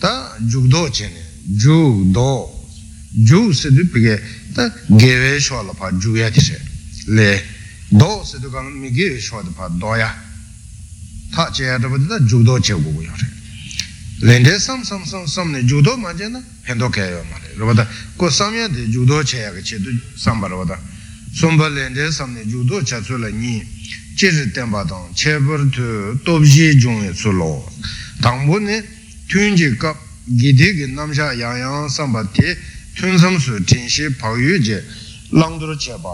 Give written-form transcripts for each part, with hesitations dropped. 다 주도체네 주도 주스도 비게 다 개외쇼라 봐 주야티세 레 도스도 가면 미게 쇼다 봐 도야 다 제야도다 주도체고고요 렌데 삼삼삼삼네 주도 맞잖아 펜도케요 말해 로바다 고 삼야데 주도체야게 제도 삼바로다 손발렌데 삼네 주도 차솔니 제르 템바동 제버트 도브지 중에 솔로 당분에 튠지갑 기득 남자 양양 삼바티 튠섬수 진시 파유제 랑도르 제바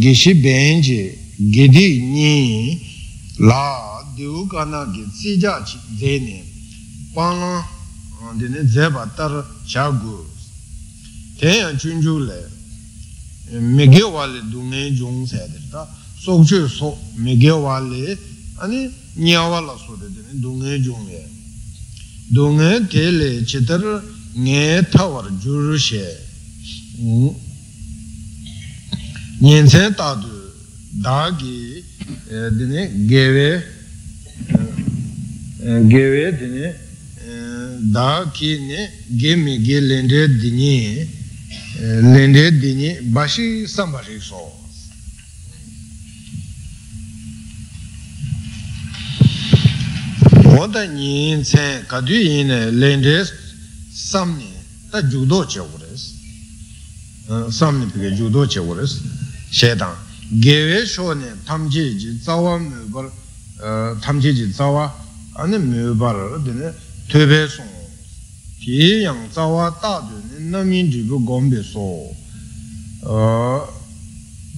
기시 벤지 기디니 라 두가나기 시자치 제네 방라 언데네 제바터 자구 대연 준줄레 메게왈레 두메 종세데다 속주소 메게왈레 아니 니아왈라 소데네 두메 종레 Dunga tele chitar nge tawar juru she Nyensen tadu dagi dine gewe Gewe dine dagi ne gemi ge lende dine bashi sambashi so Oda nyen sen kadu yine lendres samni da judo çevures. Samni peki judo çevures. Şeytan geve şone tamcici zawa mübar tamcici zawa anne mübar dene töbe son. Ki yang zawa da dene namin cibu gombe so.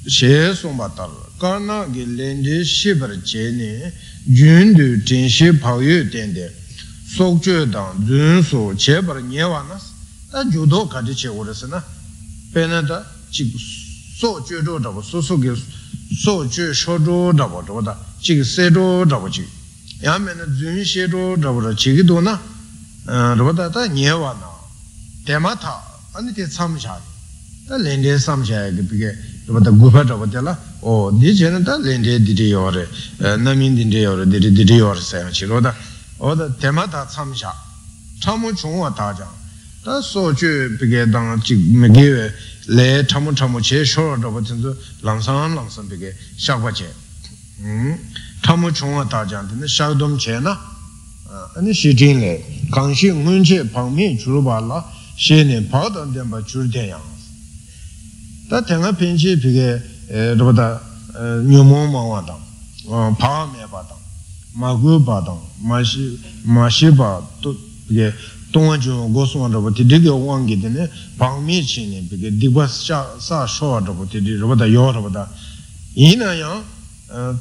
Şey son batar. Karna gelende şiber çeni Jundu Tinshi Payu Tende Sokju Dan Junso Chebar Nyevanas Da Judo Kati Cheurasana Penada Chik Soju Dabo Susuki Soju Shodo Dabo Doda Chik Sedo Dabo Chik Yamena Jun Shedo Dabo Chiki Dona Roda Da Nyevana Temata Anite Samshai Da Lende Samshai Pige Gupa Davatella, o Digenata, Linde di Ore, Namin di Ore, di Ore, Sanchiroda, o the Temata Samsha, Tamu Chunga Taja. That's so Jew began down to McGive, Le Tamu Tamuche, Shore Davatinzo, Lansan, Lansan Begay, Shavache. Tamu Chunga Taja, then the Shadom Chena, and the Shijinle, Kanshi Munche, Pangmi, Churubala, Shin and Pardon them by Churdean. 다 tenga pinchi pige roda nyomong mawa dang, pawa meba dang, magu ba dang, mashi ba pige tonga chunga goswa roba tidiga wangi dine pangmi chini pige digwa sa shoa roba tidiga roba da yo roba da ina yang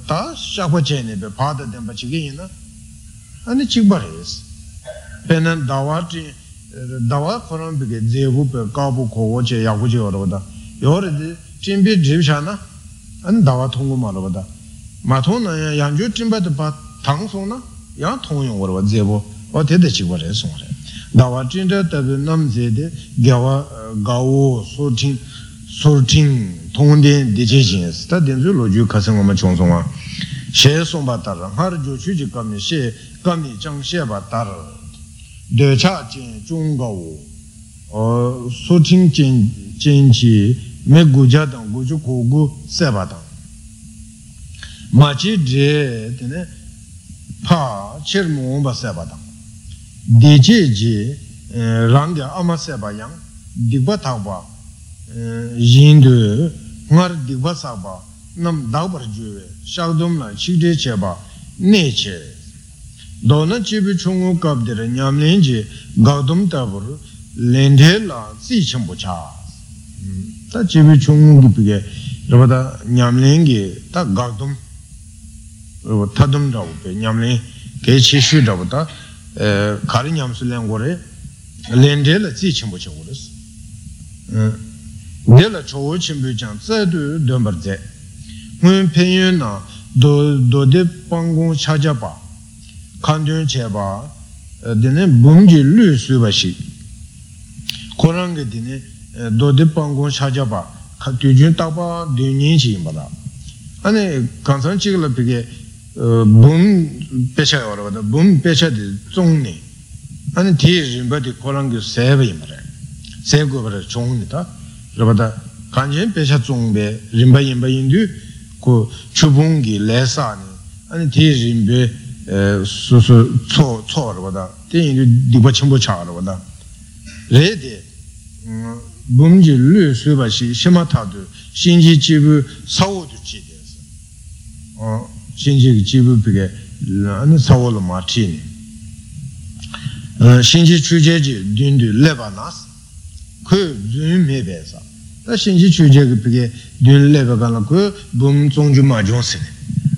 ta shakwa chini pe pada denpa chigi ina ani chikba reis penan dawa koran pige zebu pe kabu kogo che yaku che roba da 요르디 팀비 집샤나 안 나와 통고 말어다 마토나 양주 팀바도 바 당송나 양 통용 거와 제보 어때데 지고래 송래 나와 진짜 답은 남제데 겨와 가오 소팅 통데 디지신스 다 덴줄로주 가성마 총송아 셰송바다라 하르주 주직감이 셰 감이 정셰바다르 대차진 중가오 소팅 진지 메구자당 고주고고 세바당 마치제 되네 파 쳔모바 세바당 디제지 랑데 아마세바양 디바타바 인도 말 디바사바 남 다버주에 샤우돔나 시데체바 네체 도나 집이 총고 갑데라 냠렌지 가우돔타버 렌델라 지쳔보차 다 집이 중국이 비게 여보다 냠랭기 딱 가듬 어 타듬 잡고 냠랭 개치슈 잡다 Karinyamsu Langore, Lendela Zichimbuchorus. Della Chochimbuchan Sadu Dumberze. When Payuna do de Pangu Chajapa, Kandun Cheba, Dene Bungi Lu Subashi. Koranga Dine do de Pangu Chajapa, Katujun Tapa, Duninchi Mada. Ane Kansanchikla Pigay. Bum pesha ora da bum pesha di zongni an ti jimba di kolang seve imre sego bara zongni ta robada kanjen pesha zongbe rimba imba indu ko chubungi lesani an ti jimbe su su cho cho robada ti di ba chimbo cha robada re de bumji lu su ba shi shima ta du shinji ji bu sao du ji desu Shinji Chibu Pigay and Saul Martini. Shinji Chujeji Dundu Lebanas, Ku Dun Mebesa. Shinji Chujeg Pigay Dun Lebagana Ku, Bum Tsongjuma Johnson.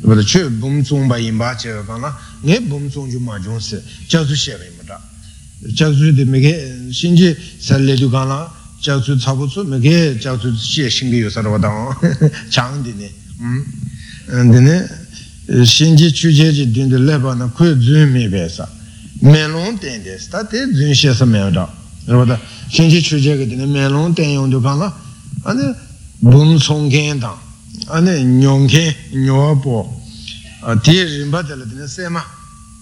But the Chu Bum Tsongba Imbachana, Ne Bum Tsongjuma Johnson, Chazu Shevimata. Chazu de Mege, Shinji Saledugana, Chazu Tabutsu, Mege, Chazu Shingi Saravadam, Changdine. And then Shinji Chujeji dun the Lebanon could zoom me besa. Melon ten de started zoom shesa melda. Shinji Chujeg in a melon ten on the Gana, and a boom song genda, and a nyonke, nyopo, a tear in battle in the sema,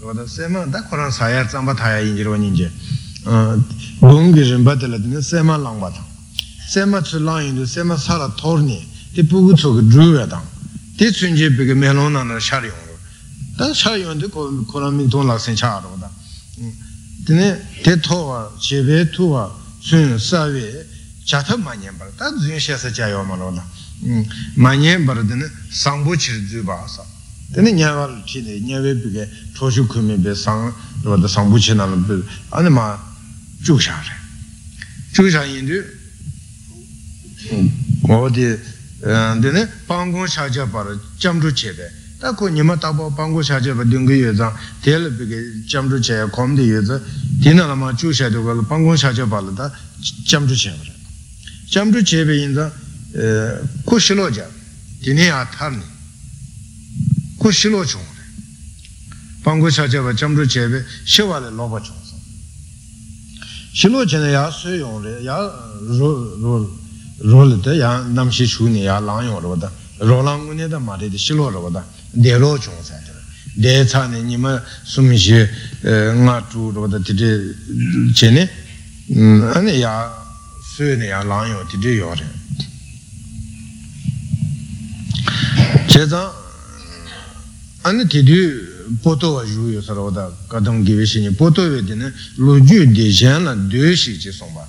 or the sema, that Koran Sayat Sambataya in Jeroninja. Bungish in battle in the sema langbata. Sema to line the sema sala torni, the Pugutsuk drew it down. Ti sunje big melona na sharion. Da sharion de koraming don la sen charo da. Tene te towa chebe towa sun sawe chata manye bar. Da zun shesa jayo malona. Manye bar de sambu chirju ba sa. Tene nyawal chi de nyawe big choshu kume be sang da sambu chi na be anima ju sha re. Ju sha yin de o de then Pango Shajapara, Jamdu Chebe. Tako Nimatabo, Pango Shajapa, Dunguza, Tail Big Jamdu Che, Com the user, Dinama Chusha, Pango Shajapalata, Jamdu Chebe. Jamdu Chebe in the Kushiloja, Dinea Tarni, Kushilochon, Pango Shajapa, Jamdu Chebe, Shivala Lobachon. Shilochene Yasuyon, Yar Rolled ya Namshi Shuni ya Lion Roda, Rolanguni the Mari de Shilo Roda, De Rochon Center, De Tani Nima Sumishi Natu Roda Tide Chene, and ya Suni ya Lion Tide Yore. Chesa and Tidu Poto Julius Roda, Kadam Givishini Poto Vedine, Luju de Jana Dushi Somba.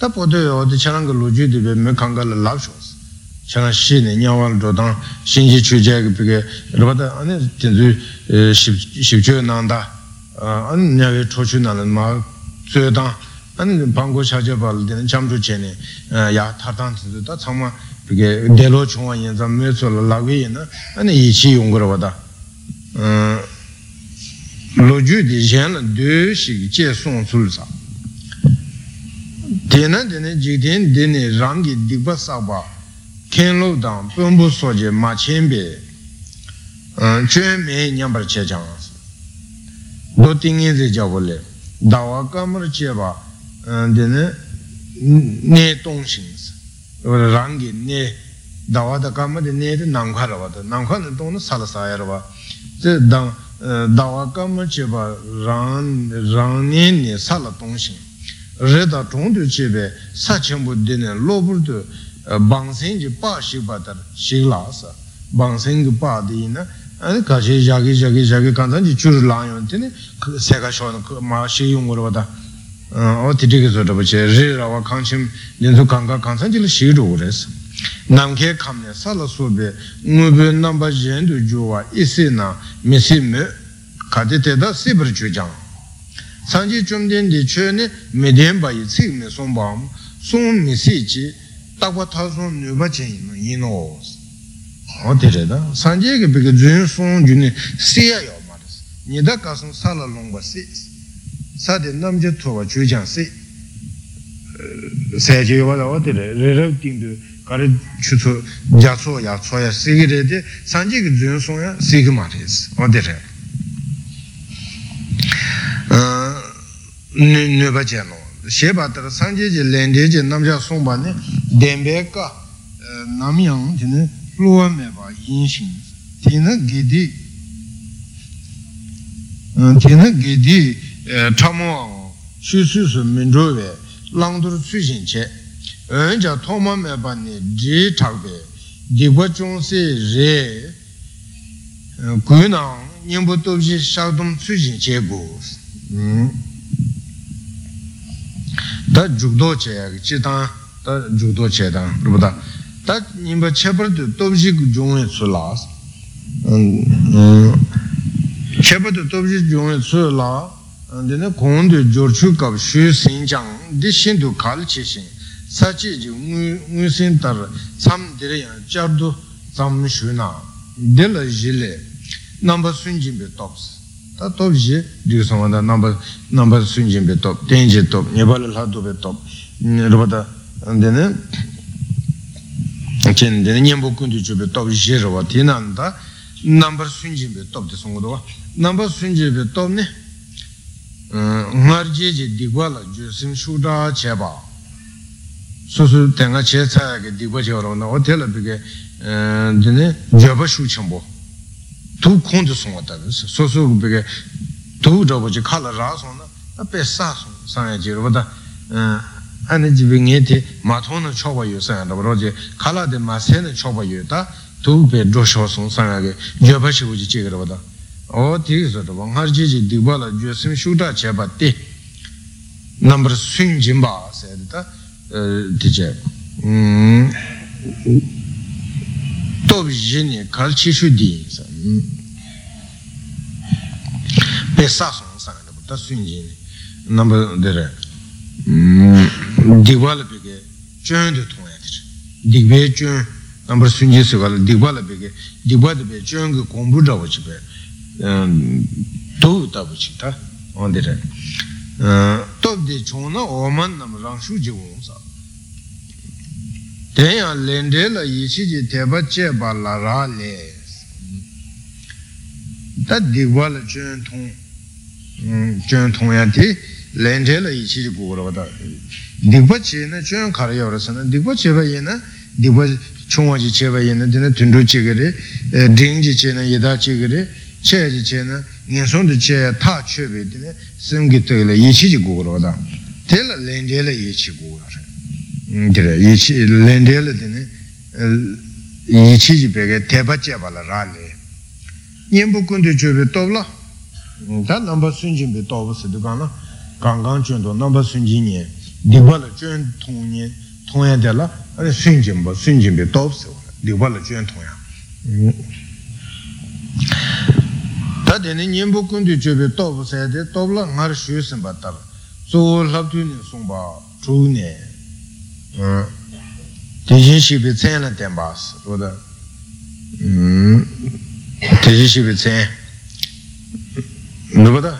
Tapodo the Chananga Luju de Mekangala Lavshos, Chanashin, Yawan Rodan, Shinji Chujag, Roda, and Shipjunanda, and Nave Tochunan and Ma Sudan, and Pango Shajabal, then Chambuchene, Ya Tatan, that's how much Delo Chuan and the Mutsu Lavina, and Ichi Ungroda. Luju de Jan, do she Jason Sulsa. Tena dene jigden dene rangi digba sabba kenlo dang pumbu soje ma chenbe chuen me nyambar che chang do tingi ze jabole dawa kamar cheba dene ne tongshin rangi ne dawa da kamar ne de nangkha rawada nangkha ne tong sala sayarwa ze dang dawa kamar cheba rang ne sala tongshin Reda Tondu Chebe, Sachembuddin, Loburdu, Bangsing Pashi Batar, Shilasa, Bangsing Padina, and Kashi Jagi Jagi Jagi Kantanji Chur Lion Tini, Sekashon, Mashi Yungurada, or Titikizotabache, Rira Kanchim, Linsukanga Kantanji Shirures, Namke Kamne, Salasube, Nubu Nambajendu Jua, Isina, Missime, Kaditeda Siberchujan. Sanji Chumden de Chene, Medemba, Sign Sombam, Son Misici, Taguatason Nubachin, Yinos. Otereda, Sanjay Big Jun Son Juni, Sia Yomaris, Nidakason Sala Longa Six, sade namje towa chujang se se je wala odere re tindu kare chuso jaso ya soya sigire de sanje ge jun soya sigma res odere ne bajano sheba tara sanje je lende je namja somba ne dembeka namyang jine luwa meba yinshin tina gidi Tamo, Shusu Mindrove, Langdur Sushinche, Unja Toma Mebani, G. Tagbe, Dibachon Se Re, Kunang, Nimbutoji Shadum Sushinche Goes. That Jugdoche, Chitan, that Jugdoche, Ruda, that Nimbacheper to Tobji Jung Sulas, Shepherd to Tobji Jung Sulas. Then a condo Jorchuk of Shu Sing Jang, this into Kalchishin, such as Musintar, some Dere and Jardo, some Shuna, Della Gile, number Sunjimbe tops. That of G, do some other number Sunjimbe top, Danger top, Nebal Hadube top, Robata, and then the Nimbukun to be top Giro, Tinanda, number Sunjimbe top, the Songodova, number Sunjimbe top. Narjeje Diguala, Jusim Shuda Cheba. Susu Tenga Chesa, Diguajarona, Hotel, Dine, Java Shuchambo. Two condescendants, Susu Big, two Dovaji Kala Rasona, a Pesas, Sanjiro, Energy Vigneti, Matona Choba Yusan, Roger, Kala de Masena Choba Yuta, two Pedroshon Sanagi, Java Shuji Chigrada. Oh, this is the one. Harji Dibala, Jusim Shuda Chabati. Number Swing Jimba, said the Top Genie, Kalchi Shudi, Pesason, son of the Swing Genie. Number there. Dibala Big, Jun to it. Dibate, number Swing Jessival, Dibala Big, Dibade, Jung, Kombuda, which bear. Two Tabuchita on the right. Top de Chona or Manam Rangshuji Wonsa. They are Lendela Yichi Tebache Balarales. That Diwala Gentonati, Lendela Yichi Gurada. Dibachi in a Chen Kariorasan, Dibacheva Yena, Dibach Chumaji Cheva Yena, Dina Tundu Chigere, Dingi Chena Yeda Chigere. Che Chena, Ninsund Che, Ta Chevit, Sungitella, Yichi Goroda, Tell Lendela Yichi Gore, Yichi Lendela Dine, Yichi Begge, Tebache Valarale. Nimbukund Jubitola, that number Sunjin Betovas Dugana, Gangan Chundo, number Sunjin, Dibala Jun Tony, Toya Della, and Sunjimba, Sunjin Betovs, Dibala Jun Toya. Tadene nimbo kundi chebe tobo sede tobla ngar shusen batar so labdune somba trune teji shibe tsena tembas oda teji shibe tsen noboda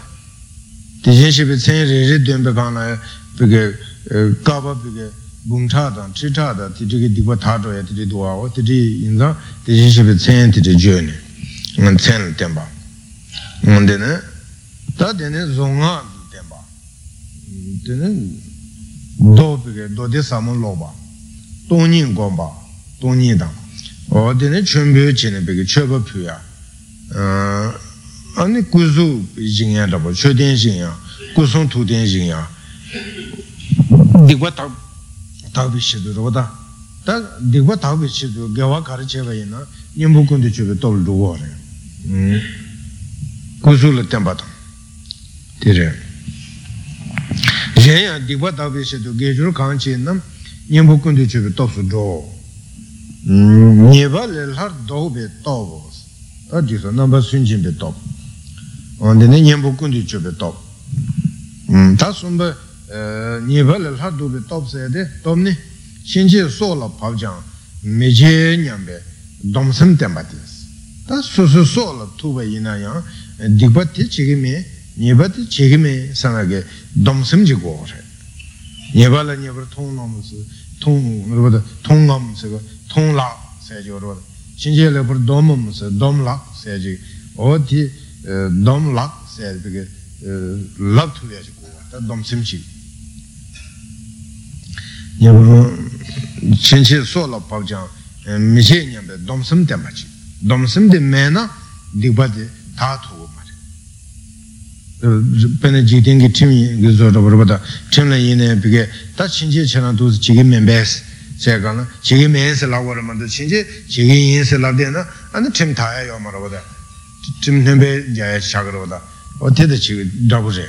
teji shibe tsen re dembe kana bige kaba bige bungtha dan chitha da tiji dikwa thado ya tiji dua o tiji inza teji shibe tsen tiji jone ngan tsena temba Mondene, Tadene Zonga Temba, Dene Dope, Dode Samun Loba, Tonin Gomba, Tonida, or Dene Chumbu Chinebig, Chuba Puya, Anni Kuzu, Jinia, Chodin Jinia, Kusun Tudin Jinia, Diguata Tabishi Roda, Diguata Tabishi, Gawakarichevena, Nimbukundichu told the water. Kuzula Tembatam. Tire. Jaya Divatavish to Gajur Kanchinam, Yembukundi Chivitosu Draw. Neval Hard Dobe Tovos. That is a number Sunjin Betop. On the Yembukundi Chivitop. Tasumba Neval Hard Dobe Top said, Tomni, Shinji Sola Pavjan, Meje Nyambe, Domsem Tembatis. That's so sola two way in a young. Dibati Chigime, Nibati Chegime Sanage Dom Simjigore. Nibala Nibra Tonums, Tongam Sega, Tongla, Sajor, Chinjeleper Domums, Domla, Saji, Oti Domla, Saji, Love to Yajigo, Dom Simchi. Nibru Chinchil Sola Pajan, Mijenian, Dom Sim Demachi, Dom Sim de Mena, Dibadi Tatu. Pene jiting timi gizo roba timi ine bige ta chinje chana do jige members segana jige mens la wor man do chinje jige ins la de na and tim ta ya ma roba tim nembe ja shag roba o te de jige dabu je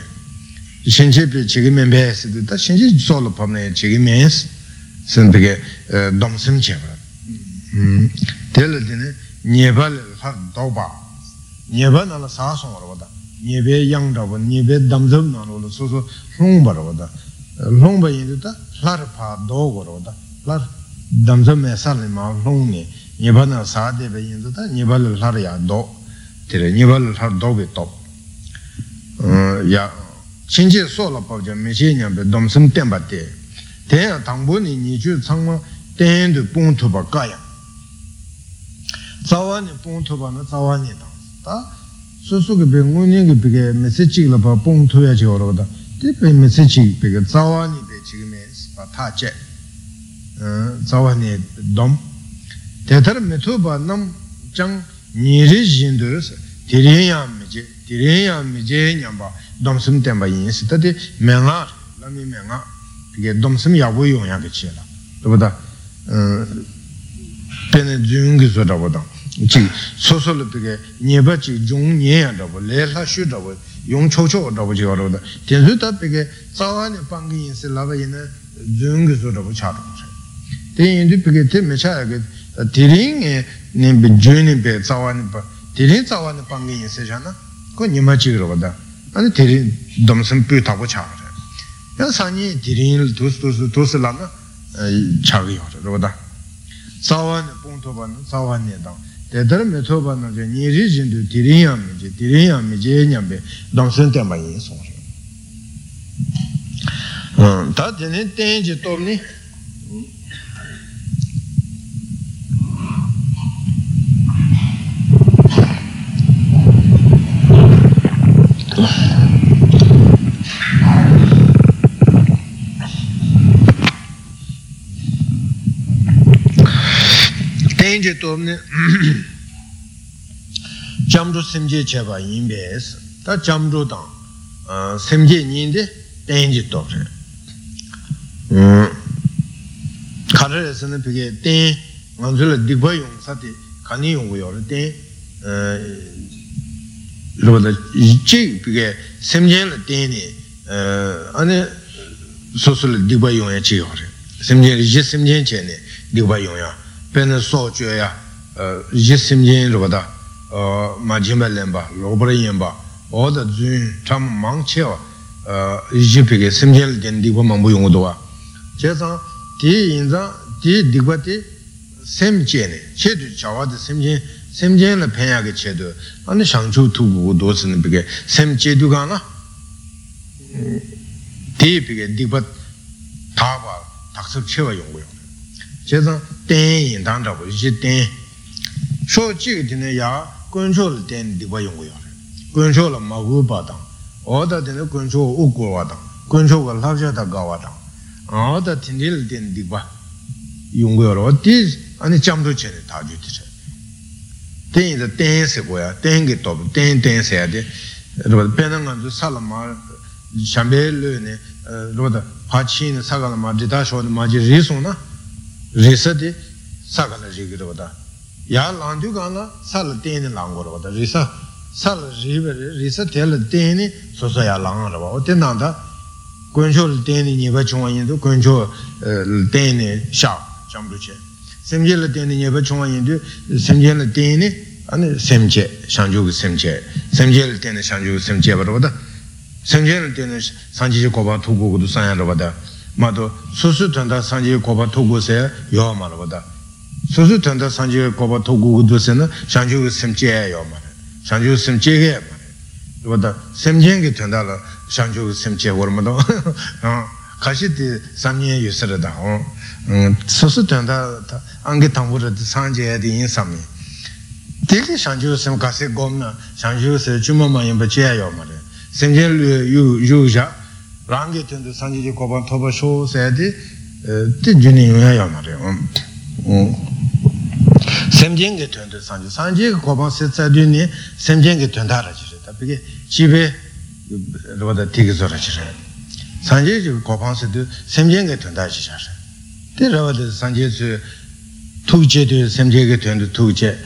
chinje bi jige members de ta chinje solo pamne jige mens sen bige dom sim che tel de ne nebal ha doba nebal ala sa so roba Nebe young double, Nebe damsel, no, so Lombaroda, Lomba Yedita, Larpa dogoroda, Lar damsel mesalima, lonely, Nebana Sade Yedita, Nebal Laria dog, till Nebal her dog top. Ya Chinje Sola Poggia, Machinian, but Domson Tembate. There, Tambuni, Niju, Sangma, Ten to Puntuba Gaya. Sawani Puntubana Sawani. Susuke Benguning began messaging about Puntuya Joroda, deep in messaging began Zawani Bechimes, Patache Zawani Dom. Tetar Metuba Nam Jang Nirijindus, Tiriam Mijayamba, Domsum Temba in City, Menar, Lami Mena, began Domsum Yabuyo Yakachela. Doda Penedungizodavodan. Social Pigay, Nebachi, Jung Yen double, Lella Shoe double, Young Chocho double Joroda, Tenzuta Pigay, Sawan Pangi in Silava in a Zungus double Chatter. They indicate Machag, a Tiring named Juniper, Sawan Pangi in Sejana, Konimachi Roda, and Tirin Domson Putabo Charter. Yasani Tirin Tusalana, Chari Roda. Sawan Puntoban, Sawan Nedam. Tedder Metoba no region to Tiriam, Mijayambe, Domson Tamayin Sonja. Tadden Tangi Tommy Tangi Tommy. Jamdru Simje Cheba in Bes, that Jamdru down, Simje Ninde, Tangi Doctor. Carres and the Pigate, Tay, Manzilla Diboyum Sati, Canyon, we all day, Loda Jig Pigate, Simjel Dane, Anne Social Diboyum and Chior, Simjel Jessimjen Chene, Diboyum, Penasoja, Jessimjen Roda. Majima Lemba, Lobra Yemba, all the Jun Tam Mangchel, Jipig, Simjel, then Diva Mambuyodoa. Chesa, T in the T Digwati, Sim Jenny, Chedu Chawa, the Simjen, Penag Chedu, and the Shangchu Tubu Dos in the Pig, Sim Chedugana T Pig, Divat Tava, Taxu Cheva Yongo. Chesa, Ten in Tanda, Jitin. So Chigitin Ya. Control then the way we are. Control of Magubadan, order than control Uguadan, control of Lavjata Gawadan, order Tindil then the way you will this and the Chambuchin Tajit. Then the dance where, then get up, then dance at it, Penang Salamar, Chambel, Roda, Pachin, Sagalama, Ditash or Majirisona, Risati, Sagalajigoda. Ya Landugana, Salatini Langoro, Risa, Salajiver, Risa Telatini, Sosa Langoro, Tenanda, Conjol Teni, Nevachuan into Conjol Teni, Shao, Chambuche, Semjela Teni, Nevachuan into Semjela Teni, and Semche, Shanju Semche, Semjela Teni, Shanju Semche, Semjela Teni, Sanji Koba Togo to San Roda, Mato, Susutanda Sanji Koba Togo Se, Yomaroda. Susu tanda Sanji Koba Togu Dusena, Shanju Simche Yomar, Shanju Simche Yomar, semjengi tenda la shanju semche gormado kashi ti samye yusra da susu tenda ange tambura de sanje de yin sami deki shanju sem kashi gomna shanju se chumama yamba che yo mare semje yu yuja range tenda sanje de koban toba sho se de juni yo mare semjengi tenda sanje sanje koban se sa duni semjengi tenda ra perché cibe lo da tighe zora c'era sanje ju copanse de semjen che tanda c'era te lo da sanje su tuje de semjen che tanda tuje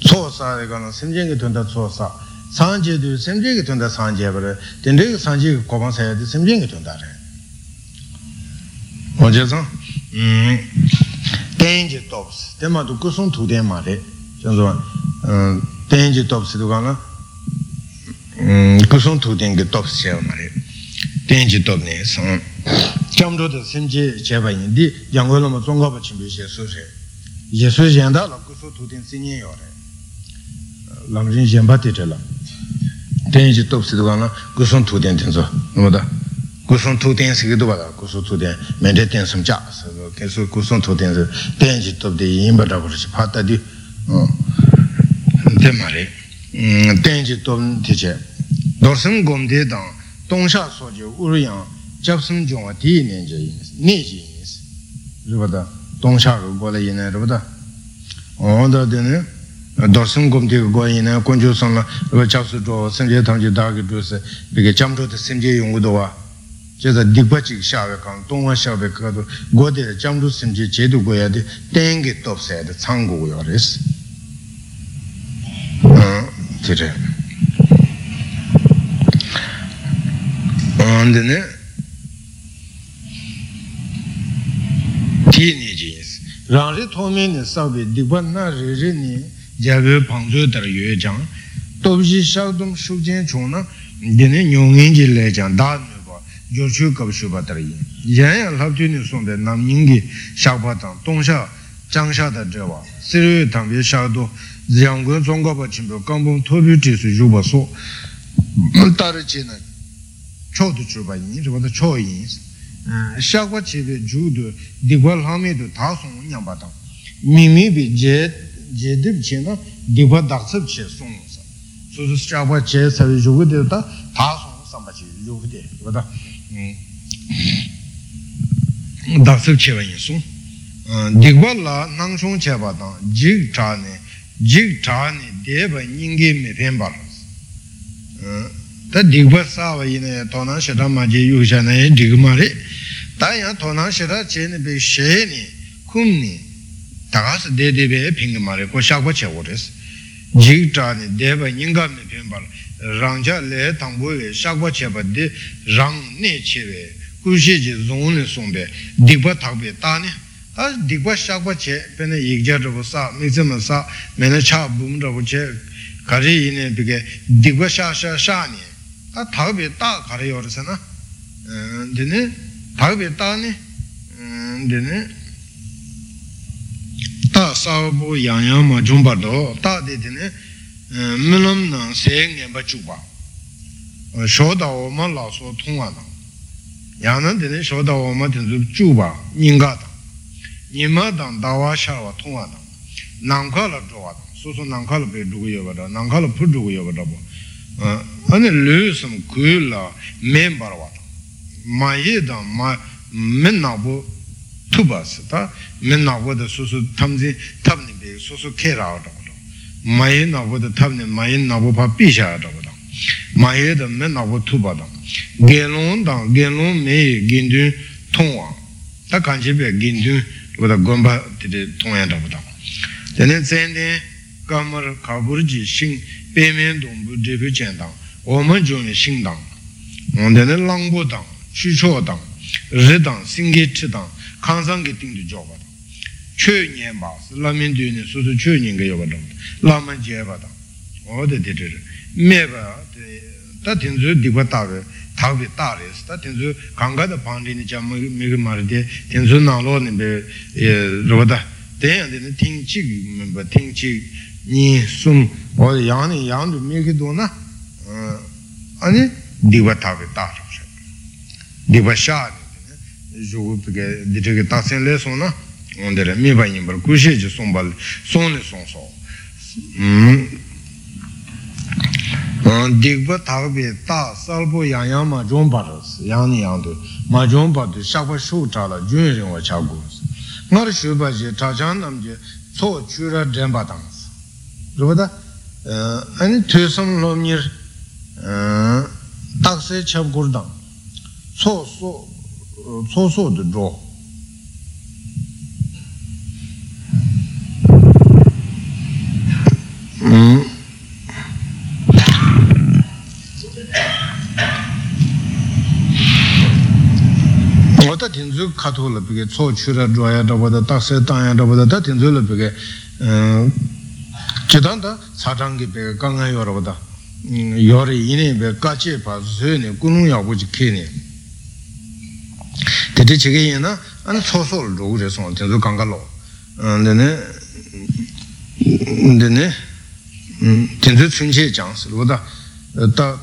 sosa de con semjen che tanda sosa sanje de semjen che tanda sanje per te ne sanje copanse de semjen che tanda ho già tenje tops te ma du kusun tu de mare insomma tenje tops de con kusun tu dengi top siya mare tenji top ne san chamdo de simje cheba yin di yangolo mo zongga ba chimbe she so she ye so jenda la kusun tu den sinye yore lamjin jemba te tela tenji top si dogana kusun tu den tenzo no da kusun tu den si do ba kusun tu den me de ten sam cha so ke so kusun tu den tenji top de yin ba da ko si pata di de mare tenji tom tiche dorsen gomde dang tongsha soje uruyang japsum jongwa ti nenje neji rubada tongsha gola yena rubada onda dene dorsen gomde gola yena konjo sonla japsu do senje tangje dagi dose bige jamdo de senje yongu dowa jeda dikbachi shawe kan tongwa shawe kado gode jamdo senje jedu goya de tengi top se de changgo yores dire andene tieni jeans ranri tomen sabe dibanna rejeni jabe pangjo dar yejang tobji shadum shujen chona dene nyongin jilejang da ba jochu kabshu batari yan labjini sonde namningi shagbatang tongsha changsha da jewa siryu tambe shado 지양군 종가바 침도 강봉 토비티스 주바소 따르지는 초도 주바이니 저거도 초이 샤과 집에 주도 디괄 함에도 다송 냥바다 미미비 제 제듭지나 디바 닥습체 송사 소소 샤과 제 사회 주고데다 다송 삼바지 요구데 그러다 닥습체와이 송 디괄라 낭송 제바다 지자네 jik-chani deba nyingi me penparas ta dikpa sawa yinaya tonan shira maji yukshanaya dikmari ta yan tonan shira cheni pe sheni kumni takas dedebe pingimari ko shakwa che ores jik-chani deba nyinga me penparas rangcha le tangboye shakwa cheba de rang ne chewe kushiji zongni songbe dikpa takbe tani आज दिगवा शागवा छे पेने एकजा रबो सा मिजम सा मेने छा बुम रबो छे घरी इने बिगे दिगवा शा शानी आ थाबे ता घरी ओरस ना दिने थाबे ता ने दिने ता साबो यांया मा जुंबा दो ता दे दिने मिलम ना सेंगे बचुबा शोदा ओ मा लासो थुंगा ना याना दिने शोदा ओ मा दिने जुबा निंगा निमादां दावा शावा थोंगा दां नांखाला जोवा दां सोसो नांखाला पे दुगुयो बदा नांखाला फु दुगुयो बदा बो अने लुसम कुला मेंबर वा माये दां मा मेनाबो तुबास ता मेनाबो द सोसो थमजे थमने बे सोसो खेरा दा माये नाबो द थमने माये नाबो पा पिशा दा बदा माये द मेनाबो तुबा दां गेलों मे गिंदु थोंवा ता कांजे बे गिंदु वदा गोंबा तिरे तोया दबदा जने सेंदे कमर काबुरजी सिंह पेमेन दोंबु देबे चेंदा ओमन जोने सिंहदा ओंदेने लांगबोदा छुछोदा रेदा सिंगे छदा खानसांगे तिंदु जोबा छेने मास लामिन दुने सुदु छेनेगे योबदा लामन जेबादा ओदे देदे मेबा ता तिंजु दिबता थावे तारे ता तेंजु गंगा द पांडे ने जम मेरे मारे दे तेंजु नालो ने रोदा तें ने थिंगची थिंगची नी सुम और यानी यान मेरे दो ना 아니 디바타게 따르셔 디바샤 조급게 디르게 따셀레소나 온데레 미바이님버 쿠시지 손발 손에 손소 디바타게 따 살보 양양마 존바르스 양양도 마존바도 샤바쇼 자라 준영와 차고스 머슈바지 자잔남제 소 추라 덴바당스 그러다 아니 퇴섬 놈니 딱세 참고르당 소소 소소도 줘 진주 카톨릭 그게 소추라 줘야라고다 딱세 땅야라고다 다 진주를 그게 제단다 사장기 배 강하여라고다 요리 이내 배 같이 봐서네 군웅하고 지키네 대체 저게 얘나 안 소소를 그래서 진주 강가로 근데네 진주 춘제 장스로다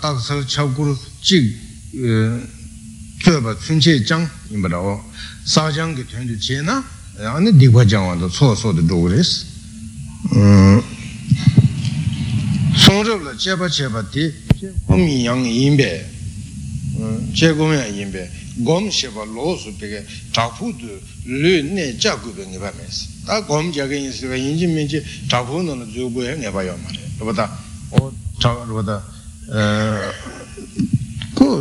딱서 차고로 찍 저바 춘제장 임바라오 사장게 된지 제나 아니 디과장와도 소소도 도그레스 송접을 제바제바티 고미양 임베 제고면 임베 곰셰바 로스베게 자푸드 르네 자구뱅이 바메스 다 곰자게 인스가 인진면지 자푸는 주고에 해봐요 말이야 그보다 어 자로다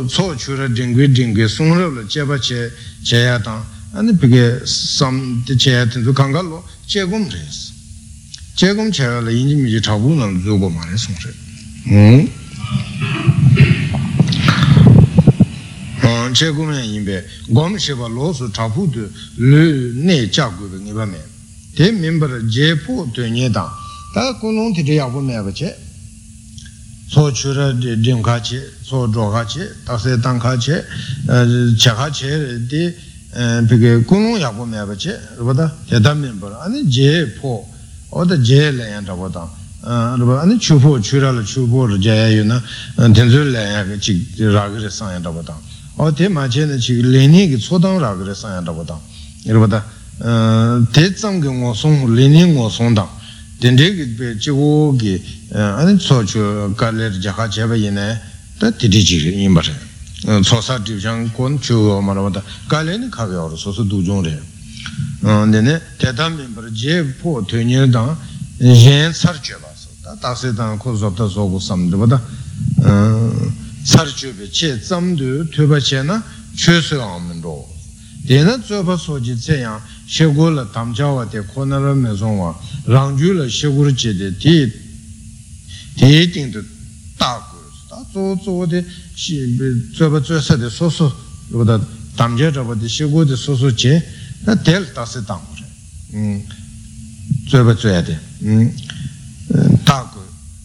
소추라 딩귀 송럽을 제바체 제야당 아니 그게 섬 제야도 강가로 제공돼서 제공 제가를 인지미지 잡고는 주고 말해 송세 제공에 임배 곰셰바 로스 잡고도 르네 잡고는 이번에 대 멤버를 제포 되니다 다 공론들이 야고매 버체 소추라 딩가치 소조가치 다세당가치 제가치디 비게 군웅야고 매버치 그보다 대담면버 아니 제포 어디 제래한다보다 아니 추포 추라를 추보를 제야유나 덴줄래야 지 라그레스 한다보다 어디 마제는 지 레니기 소당 라그레스 한다보다 그보다 대장경어 송 레니고 송당 덴데기 지고기 아니 소주 갈레 자가 제베이네 다 디디지 임바세 소사 디장 콘추 말마다 갈레니 가베오르 소소 두종레 네네 대담 멤버 제포 되녀다 옌 서주바서 다 다세단 코즈업다 소고 삼드보다 서주베 제 잠드 퇴바체나 최소 없는로 얘는 저바 소지체야 쉐고를 담자와대 코너를 메송와 랑주를 쉐고를 제대 뒤 대딩도 따고 따조조데 시비 저바 저서데 소소보다 담자자바데 쉐고데 소소체 다 델타세 담고래 저바 저야데 따고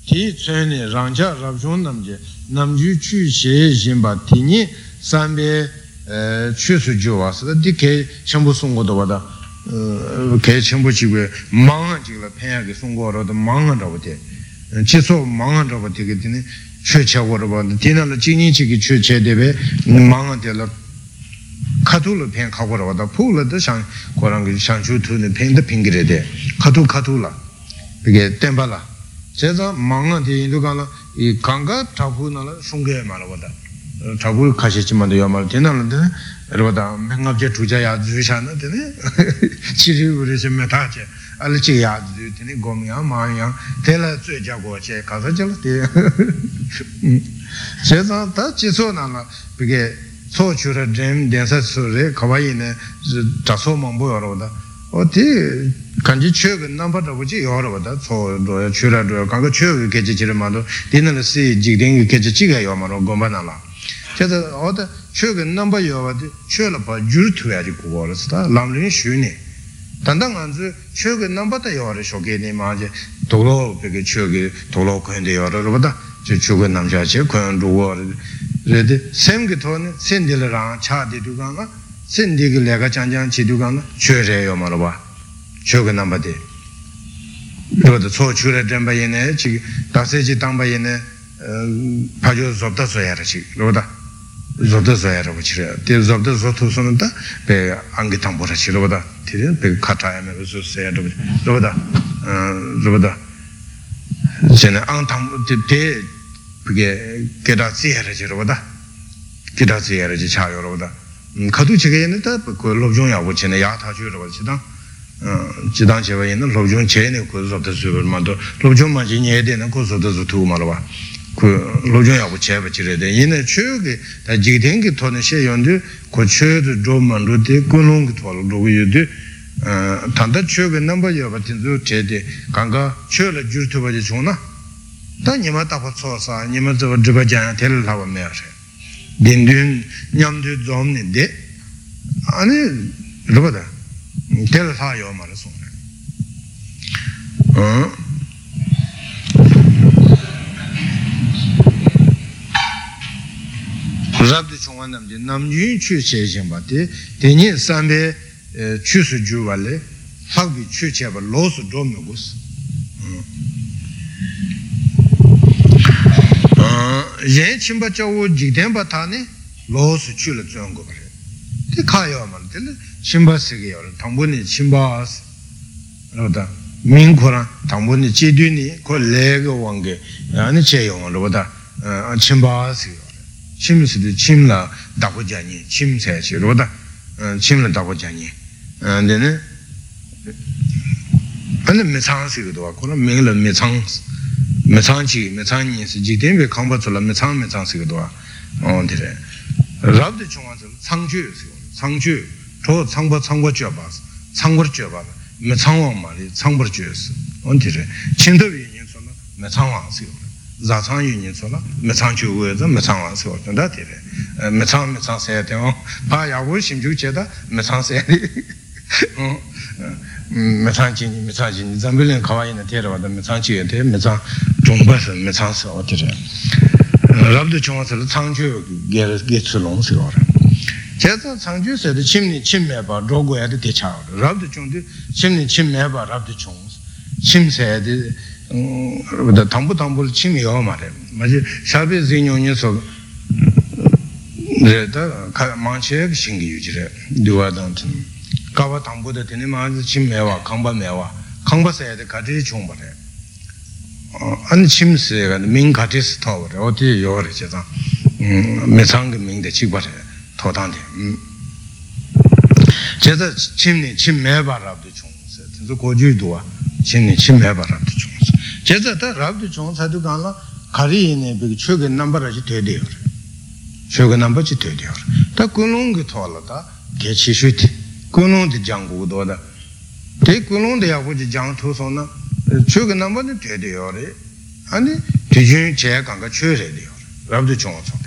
뒤 전에 랑자 랍존 남제 남주 추시에 심바 티니 삼베 추수 주와서 디케 전부 송고도 받아 개 전부 지구에 망한 지구를 편하게 송고하러도 망한다고 돼 최소 망한다고 되게 되니 최초로 받는 디나를 진인치기 최대배 망한데라 카톨로 편 가고라 받아 폴로도 상 고랑 그 상주트는 편도 핑계래 돼 카톨라 그게 땜발라 제가 망한데 인도가나 이 강가 타부나라 송게 말하고다 자고 가셨지만도 야말 되나는데 여러분다 맹갑제 주자야 주잖아 되네 지리 우리서 메타제 알지야 되네 고미야 마야 텔라 쇠자고 제 가서 절대 제가 다 지소나나 그게 소주를 잼 댄서스에 가와이네 자소만 보여라다 어디 간지 최근 남바다 보지 여러분다 소로 주라로 가고 최근 계지지만도 되는 시 지링 계지지가 요마로 고만나라 제가 어디 최근 넘버 여와디 최럽아 줄트야리 고거스다 람린 쉬니 단단 안주 최근 넘버다 여와리 쇼게니 마제 도로 되게 최근 도로 근데 여러보다 저 최근 남자체 그런 로어 레드 샘게 돈 신들랑 차디두가나 신디게 내가 장장 지두가나 최래요 말어봐 최근 넘버디 그것도 소출에 된바에네 지 다세지 담바에네 파주 접다 소야라지 로다 접다 소야라고 치려 대 접다 소토선다 배 안기탕 보라지 로다 티는 배 카타야면서 세야도 로다 로다 제는 안탕 대 그게 게다지 해라지 로다 게다지 해라지 차요 로다 가도 제게 있는 그 롭종야고 제네 야타주로 지당 지당 제외 있는 롭종 제네 그 접다 소야만도 롭종만 지내야 되는 고서도 두고 말아 그 로정하고 제버지래 돼. 얘네 추억이 다 지기댕기 돈에 쉐연데 고추도 좀만 로데 고농도 돌고 유데 단다 추억의 넘버여 같은 저 제대 강가 추를 줄트버지 좋나? 단이마 답서사 님은 저 저가잖아 될 하고면 딘딘 냠도 좀인데 아니 로바다 될 하여 말았어. rabdi chungwa namdi namnyun chu che chenpati teni sambe chu su ju wale hakbi chu cheba lo su do me gus yen chimba chawo jikdenpa tani lo su chu le zyon go pare te kaya wa mara tele chimba sige yore tangbo ni chimba roda min koran tangbo ni che du ni ko lega wange ani che yonga roda chimba sige 침스도 침라 다고자니 침세지 로다 침라 다고자니 근데는 근데 매상스도 왔고는 매일 매상이스 지대에 강바절라 매상스도 와 근데 라브드 중앙에서 상주 저 상바 줘봐 상거를 줘봐 매상왕 말이 상벌 줘였어 근데 진도의 인연선은 매상왕스요 자상 유니서라 매상주에서 매상왕스 왔던다 되래. 매상세 대왕 바야고 심주제다 매상세. 매상진이 잠빌린 가와이는 데려와다 매상주에 대 매상 종바스 매상스 어디래. 랍도 종아서 상주 게츠롱스 와라. 제가 상주에서 침매 봐 로고야도 대차. 랍도 종도 침매 봐 랍도 종. 침세에도 당부 침이요 말해. 맞지? 샤베 진용에서 내가 가만치에 신기 유지래. 누가던트. 가와 당부도 되는 마음 침매와 강바매와 강바세에도 같이 중발해. 안 침세가 민 같이 스타워래. 어디 요래잖아. 매상의 민대 지발해. 도단대. 제가 침매 바랍도 중세. 그래서 고주도와 침매 바랍도 중. 제자다 라브드 종사도 간라 가리네 비 추게 넘버지 되대요. 추게 넘버지 되대요. 다 군웅이 돌아다 개치슈티 군웅의 장고도다. 대 군웅의 아버지 장토선은 추게 넘버는 되대요. 아니 뒤준 제가가 추세래요. 라브드 종사도.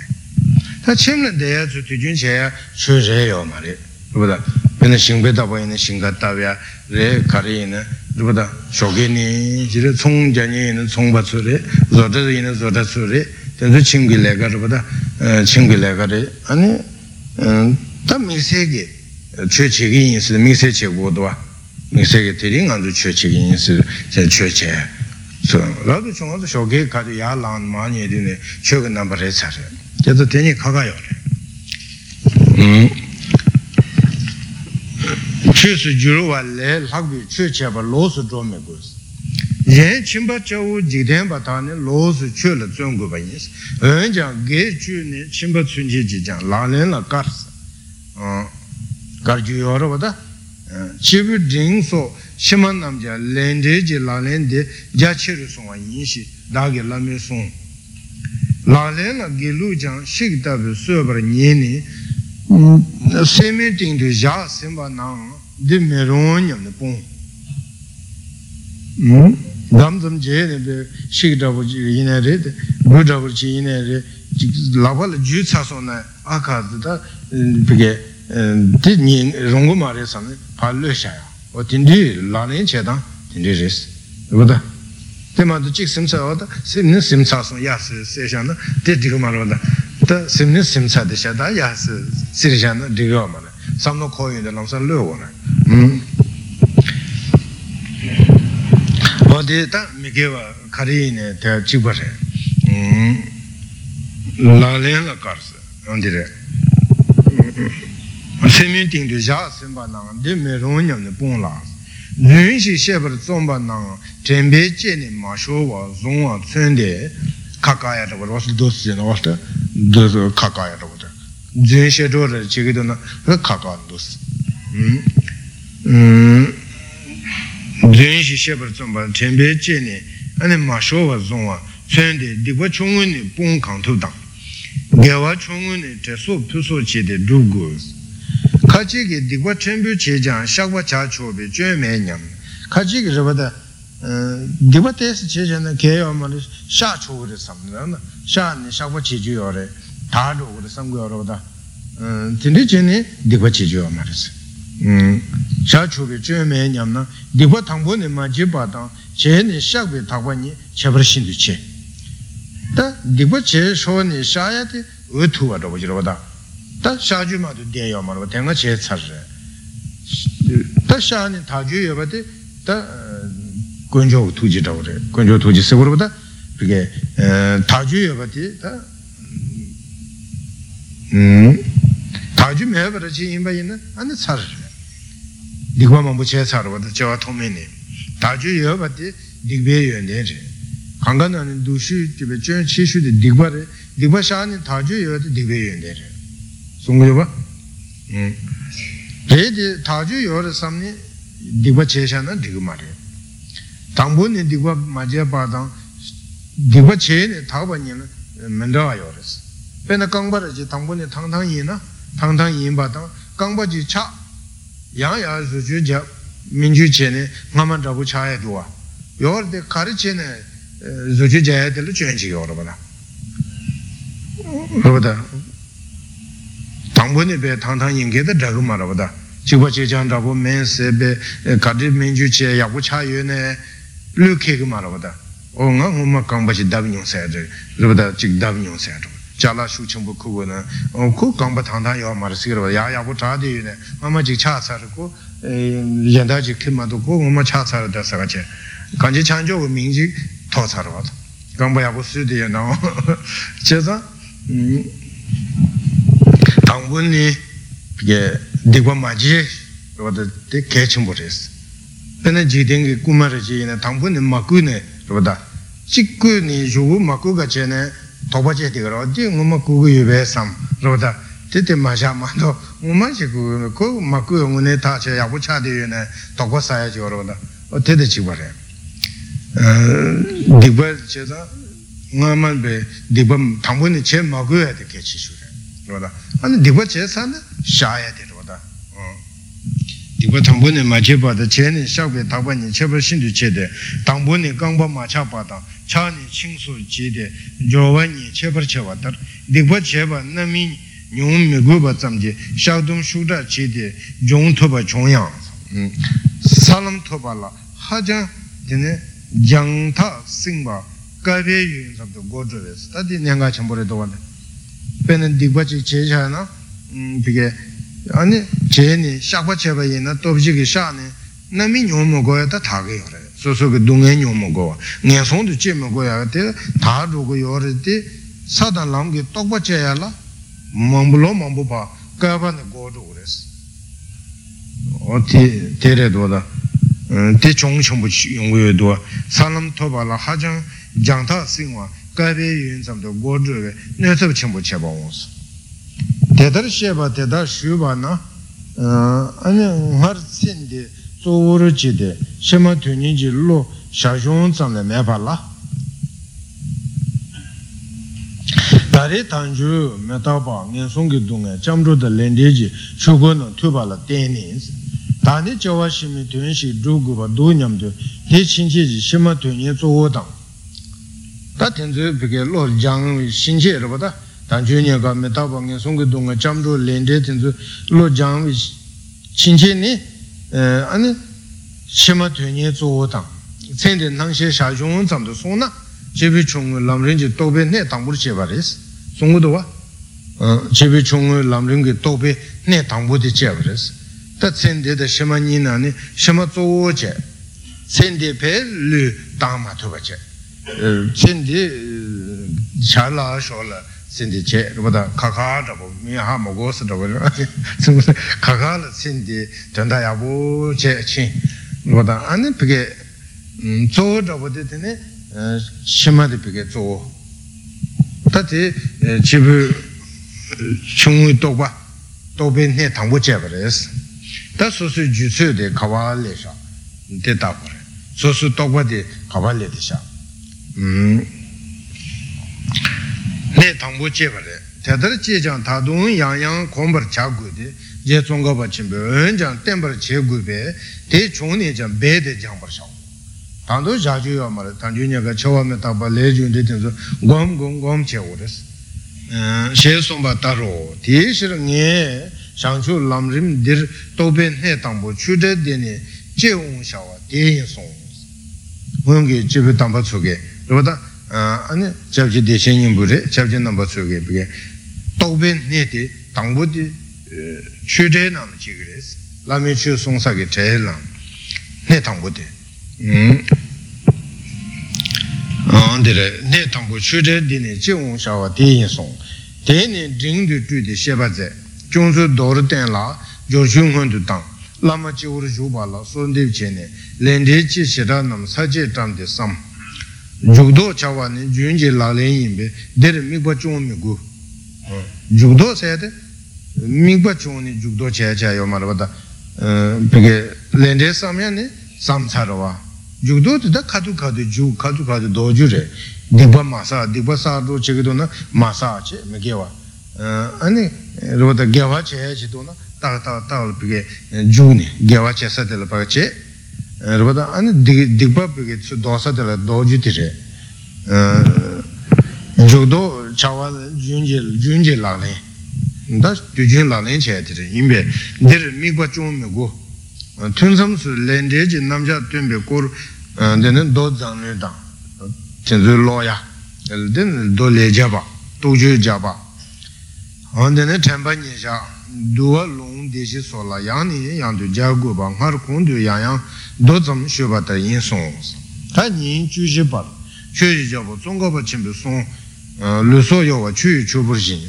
다 침는 대야주 뒤준 제 추세요 말이. 그보다 근데 신배다 보이는 신가다야 레 가리네 그보다 쇼게니 지레 총전에는 총바술에 저들이는 저다술에 전부 친구래가 그보다 친구래가래 아니 담미세게 최적인 인스 미세체고도와 미세게 드린 안주 최적인 인스 제 최체 저 나도 정말 쇼게 가지 야란 많이 되네 최근 넘버에 차려 저도 되니 가가요 추스 주로와래 학비 추체바 로스 좀메고스 예 침바쩌우 지덴바타네 로스 추르 좀고바니스 은장 게추네 침바춘지지장 라렌라 카스 가르주여로보다 치브 딩소 시만 남자 렌데지 라렌데 자치르송아 인시 나게 라메송 라렌라 게루장 식다베 수어버 니니 세메팅도 자 심바낭 de meronyam de pon damdam je de shigda bu yine de bu da bu yine de laval ju chasona akadı da peki de ni rongo mare sanı palle şaya o tindi lanen çedan tindi res bu da temadu çık simsa o da simnin simsason yası seşanı de digumar da da simnin simsa deşada yası sirjanı digumar samno koyunda namsan löwona 어디다 미개와 가리네 대 집어래 la le la carse on dirait c'est mieux ting de ja c'est pas non de meronia ne bon la nuit si c'est pas tomba non tembe chene ma show wa zon a tsende kakaya de was dos de was de kakaya de je che do de che de na kakaya dos nuit si c'est pas tomba tembe chene ane ma show wa zon a tsende de wa chong ne bon kan to da gewa chong ne te so puso che de dugo 카지게 디과 쳔부 제장 샤과 자초베 쮸메냠 카지게 저바다 디바테스 제장의 개요만 샤초르 삼나 샤니 샤과 지주요레 다로르 삼고요로다 진리진이 디과 지주요 말스 샤초베 쮸메냠나 디과 당본에 마지바다 제니 샤베 타관이 제버신듯이 다 디과 제소니 샤야티 의투와도 보지로다 다 샤주마도 돼요 말로 된거 제일 차지. 다 샤는 다주여 봐도 다 건조 투지라고 그래. 건조 투지 세고보다 그게 다주여 봐도 다 다주면 버지 인바이는 안 차지. 니가만 뭐 제일 차로 봐도 저와 통매니. 다주여 봐도 니베여 내지. 강간하는 두시 집에 전 치슈데 니바레 니바 샤는 다주여 봐도 니베여 내지. 송구려봐. 레디 다주 여러 삼니 디바 제샤는 디고 말해. 당분이 디바 맞아 봐당 디바 제네 다바니는 만다요레스. 페나 강바르지 당분이 당당이나 당당이 봐당 강바지 차 양야 주주자 민주 제네 나만 잡고 차야 좋아. 요르데 가르치네 주주자에 들로 전지 여러분아. 그러다 당분이 배 당당인게도 자금 말아보다 지금 제장 잡고 맨세베 가디 민주체 야구 차연에 르케그 말아보다 어가 엄마 강바지 담용사들 그러다 직 담용사들 자라 수청부 그거는 그 강바 당당이와 말스기로 야야고 자디네 엄마 직 차사르고 연다지 킴마도 고 엄마 차사르다서 같이 간지 창조고 민지 더 살아봐도 강바 야구 쓰디에 나와 제가 당분이 이게 네가 맞지 그러다 개침 버렸어. 근데 지댕이 꾸마르지는 당분이 막구네 그러다 직구니 주고 막구가 전에 도바제 되거라 어디 엄마 그거 유배삼 그러다 그때 마샤만도 엄마지 그 막구 영혼에 다 제가 부차되네 도고 사야지 그러다 어떻게 지버려. 네가 제가 엄마만 배 네가 당분이 제 막구야 돼 개치수. 아니 디바 제산은 샤야 되거다. 디바 당분에 맞춰봐도 제는 샤베 다반이 제벌 신주 제대 당분에 강바 맞춰봐다 차니 칭수 제대 조원이 제벌 쳐봤다. 디바 제바 남이 용미 고바 잠제 샤동 슈다 제대 종토바 종양 살람 토발라 하자 되네 장타 싱바 가베윤 잡도 고조레스 다디 내가 전부래도 왔네. 배는 디바지 제샤나 그게 아니 제니 샤바체바이나 또비기 샤네 남이 요모고야다 타게 요래 소소게 동에 요모고 내손도 제모고야 다 로고 요래데 사단람게 똑바체야라 몽블로 몽부바 가바네 고도레스 어티 데레도다 대종청부 용고여도 산람 토발라 하장 장타 싱와 가베윤삼도 고르게 내서 첨부 쳐봐오스 대더시바 대더슈바나 아니 하르신데 소르지데 셔마튜니지로 샤존삼네 메발라 다리 단주 메타바 년송기 동에 잠조다 렌데지 추고는 튜발라 데니스 다니 저와시미 된시 두고바 도냠도 대친지지 셔마튜니 조오당 다 텐즈 비게 로장 신제로보다 단주니가 메타방에 송그동가 잠도 렌데 텐즈 로장 신제니 아니 심마드니 조당 텐데 낭시 샤종 잠도 송나 제비총 람렌지 도베네 당부르 제바레스 송고도와 제비총 람렌게 도베 네 당부디 제바레스 다 텐데데 심마니나니 심마조제 텐데벨 담마토바제 젠디 샤라쇼라 sindi che rupada kaka rabo miha mogos rabo kaka sindi tanda yabo che chin rupada ane pige zo rabo de tene shima de pige zo tati chibu chungu tokba tobe ne tangbo che bares ta sosu jutsu de kawa le sha de tabore sosu tokba de kawa le de sha ne tangbo che bare tedar che jang tadung yang yang kombar cha gu de je tsonga ba chimbe en jang tembar che gu be te chungni jang be de jang bar sha tando ja ju ya mar tanju nya ga chawa me ta ba le ju de ten so gom gom gom che wo des she somba taro ti shir nge shangchu lamrim dir tobe ne tangbo chu de de ne che un sha wa de yin song won ge che be tamba chu ge roda 아니 잡지 대신인 부래 잡지 넘버 쪽에 그게 도변 내대 당보디 최대 남지 그래서 라미추 송사게 제일랑 내 당보디 근데 내 당보 최대 되네 정사와 대인송 대네 링도 뒤에 셔바제 중수 도르텐라 조중헌도 당 라마치 우르 주발라 손데 제네 렌데치 시라남 사제 담데 삼 Jugdo Chawani, Junji Lalayimbe, Dere Migba Chon Migu. Jugdo said Migba Choni, Jugdo Chacha Yomarvada, Pigge Lende Samyane, Sam Sarawa. Jugdo to the Katukadu Ju, Katukadu Dojure, Diba Masa, Diba Sado Chigdona, Masache, Megewa. Anni wrote a Gavache Chitona, Tata Tal Pigge, Juni, Gavache Satel Pache. Rubada and Digba Brigade Dosa della Dojitire Jodo Chawal Junji Lane. That's Jujin Lane Chatri, Imbe. There Miguachum go. Tunsums Landage in Namja Tumbekur and then Dodzan down. Tenzu lawyer. Then Dole Java, Toju Java. And then a Tambanisha Dua Long Dishi Sola Yani and Jago Bangar Kundu Yayan. 도점 슈바다 인송스 다니 주제바 주제자고 종가바 침베송 르소요와 추 주부진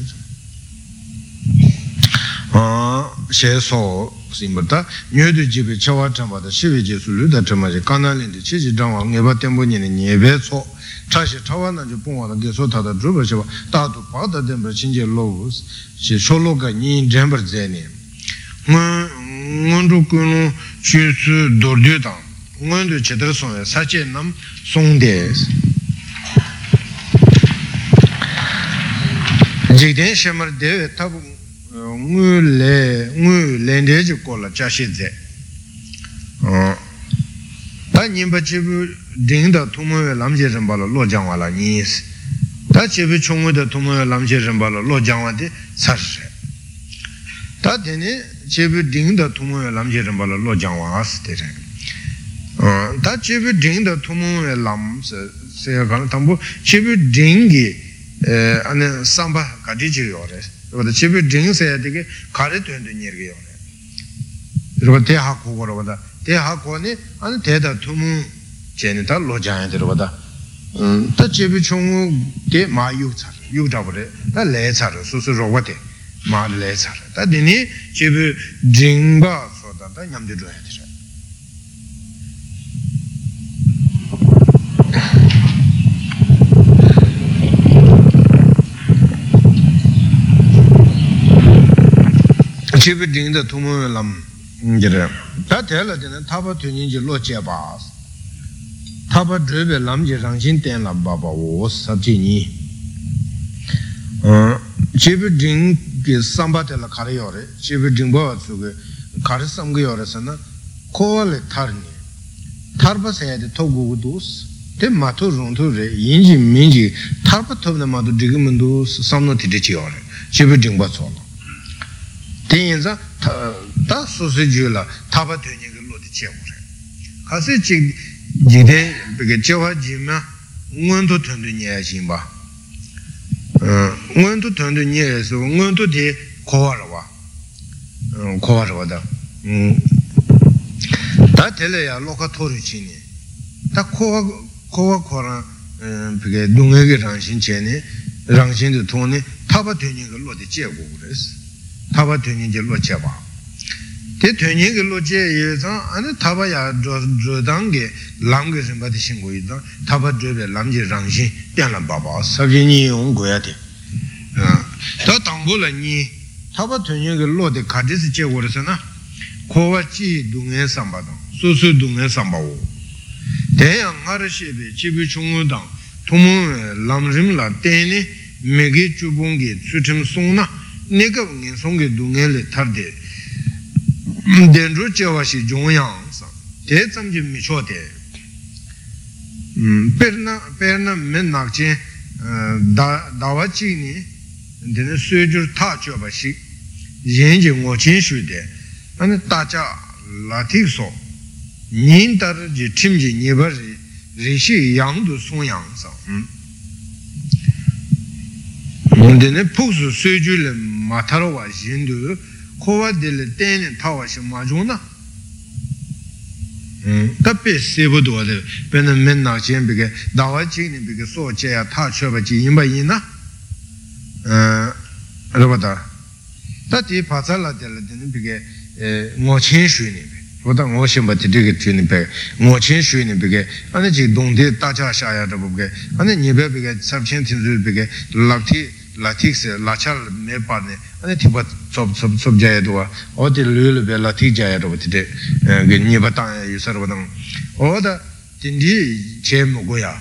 셰소 심바다 녀드 집에 저와참바다 시베제술르다 참마제 까날린데 치지당와 네바템보니니 예베소 차시 타와나주 봉와다 게소타다 주버셔 다도 바다덴버 신제 로우스 시 솔로가 니 젠버제니 Ngondukuno Chusu Dordudan, Ngondu Chedrason, Sache Nam Sondes Jigden Shemar Dev Tabu Lendej Kola Chashize Tanimba Chibu Dinda Tumu Lamjezambala, Lojangwala Nis Tachibu Chumu da Tumu Lamjezambala, Lojangwade Sashe Tatini Chebu ding da tumu lam jerembala lo jangwas de. Da chebu ding da tumu lam se gan tambo chebu dingi ane samba kadiji yore. Roda chebu ding se de kare tönde nirge yore. Roda te ha ko roda te ha ko ne ane te da tumu jeni da lo jang de roda. Da chebu chungu de ma yu char yu da bore da le char su su rowa de. Madle sar ta dini chebu dingba soda ta nyamde do yatira chebu dingda tumu lam jira ta tela dina taba tunin ji lo cheba taba drebe lam ji rangshin ten la baba wo sabjini chebu ding Sambatella Cariore, she would drink boats to Carisam Giorasana, call it Tarni. Tarbas had Togo dos, then Maturun to the Yinji Minji, Tarpatum the Matu Digimundus, Samno Titiore, she would drink boats all. Tinza, Tasosijula, Tabatuni Lodice. Cassi Gide, Pigacheva Jima, Mundo Tundunia Jimba. Ngonto tondo nyeso ngonto de korwa korwa da ta tele ya lokatori chini ta ko ko kora bige dungege rangshin chene rangshin de tone 타바 되는 걸로 제고 그랬어. 타바 되는 걸로 제봐. 대 되는 걸로 제에서 안에 타바야 저당게 람게서 받으신 거이다. 타바 저에 람지 랑신 뺨람 봐봐. 서진이 온 거야 돼. 더 당불니 타바 되는 걸로 대 가지스 제고 그랬으나 고와치 동에 삼바다. 소수 동에 삼바오. 대양 하르시베 집이 중무당 동문 람림라 때니 Megi Chubungi Sutim Sungna, Nikabung Songi Dungeli Tarde Dendru Chewashi Jongyang Sang, Te Samji Michote Perna Menakche Dawachini, Dene Sujur Tachobashi, Yenji Mochin Shude, and Tacha Latikso, Nintarji Chimji Nibari, Rishi Yangdu Sungyang Sang. Dene Pusu Sujul Matarawa Jindu, Kova del Ten Tawashi Majuna Tapi Sibudu, Benamena Chimbiga, Dawachini, because so Chea Tachobachi Imbaina Rabata Tati Patala del Denibiga, Mochin Shuni, what an ocean but to dig it to Nipe, Mochin Shuni Biga, and the Donde Tacha Shaya Dabuga, and the Nibebiga, Subchantin Rubiga, Lapti. Latix, Lachal Nepane, and the Tibat Subjayadua, or the Lulbe Latijayado today, Nibatan, Yusarvadam, or the Tindi Chemugoya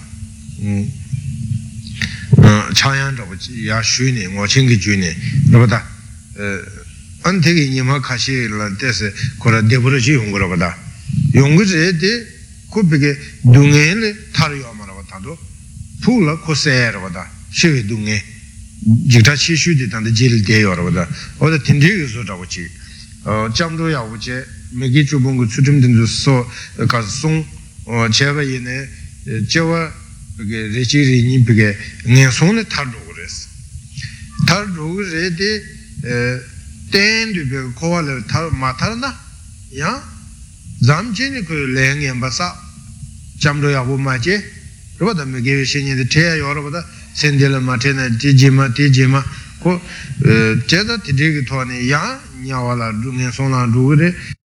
Chayan of Yashuni, Watching Juni, Rabada, Antigi Yamakashi Lantes, Kora Devoji Unguravada, Yunguze could be Dungel, Tario Maravatado, Pula Kose Ravada, Shivi Dunge. Jigta chi shu di tanda jil de yorwada, oda tindi yu su dawachi, jamdo ya wuche, megi chubungu tsutim dindu so kasung, chewa yene, chewa rechi rini pige, ngen song le tar rogu res. Tar rogu re di, ten du pige kowa le matar na, ya, zam chini ku le ngen basa, jamdo ya wu ma che, rwada megi we shenye de teya yorwada, Sendela Matena, Tijima, Cheda Tidigitone, Ya, Nyawala, Dunia Sona, Dure.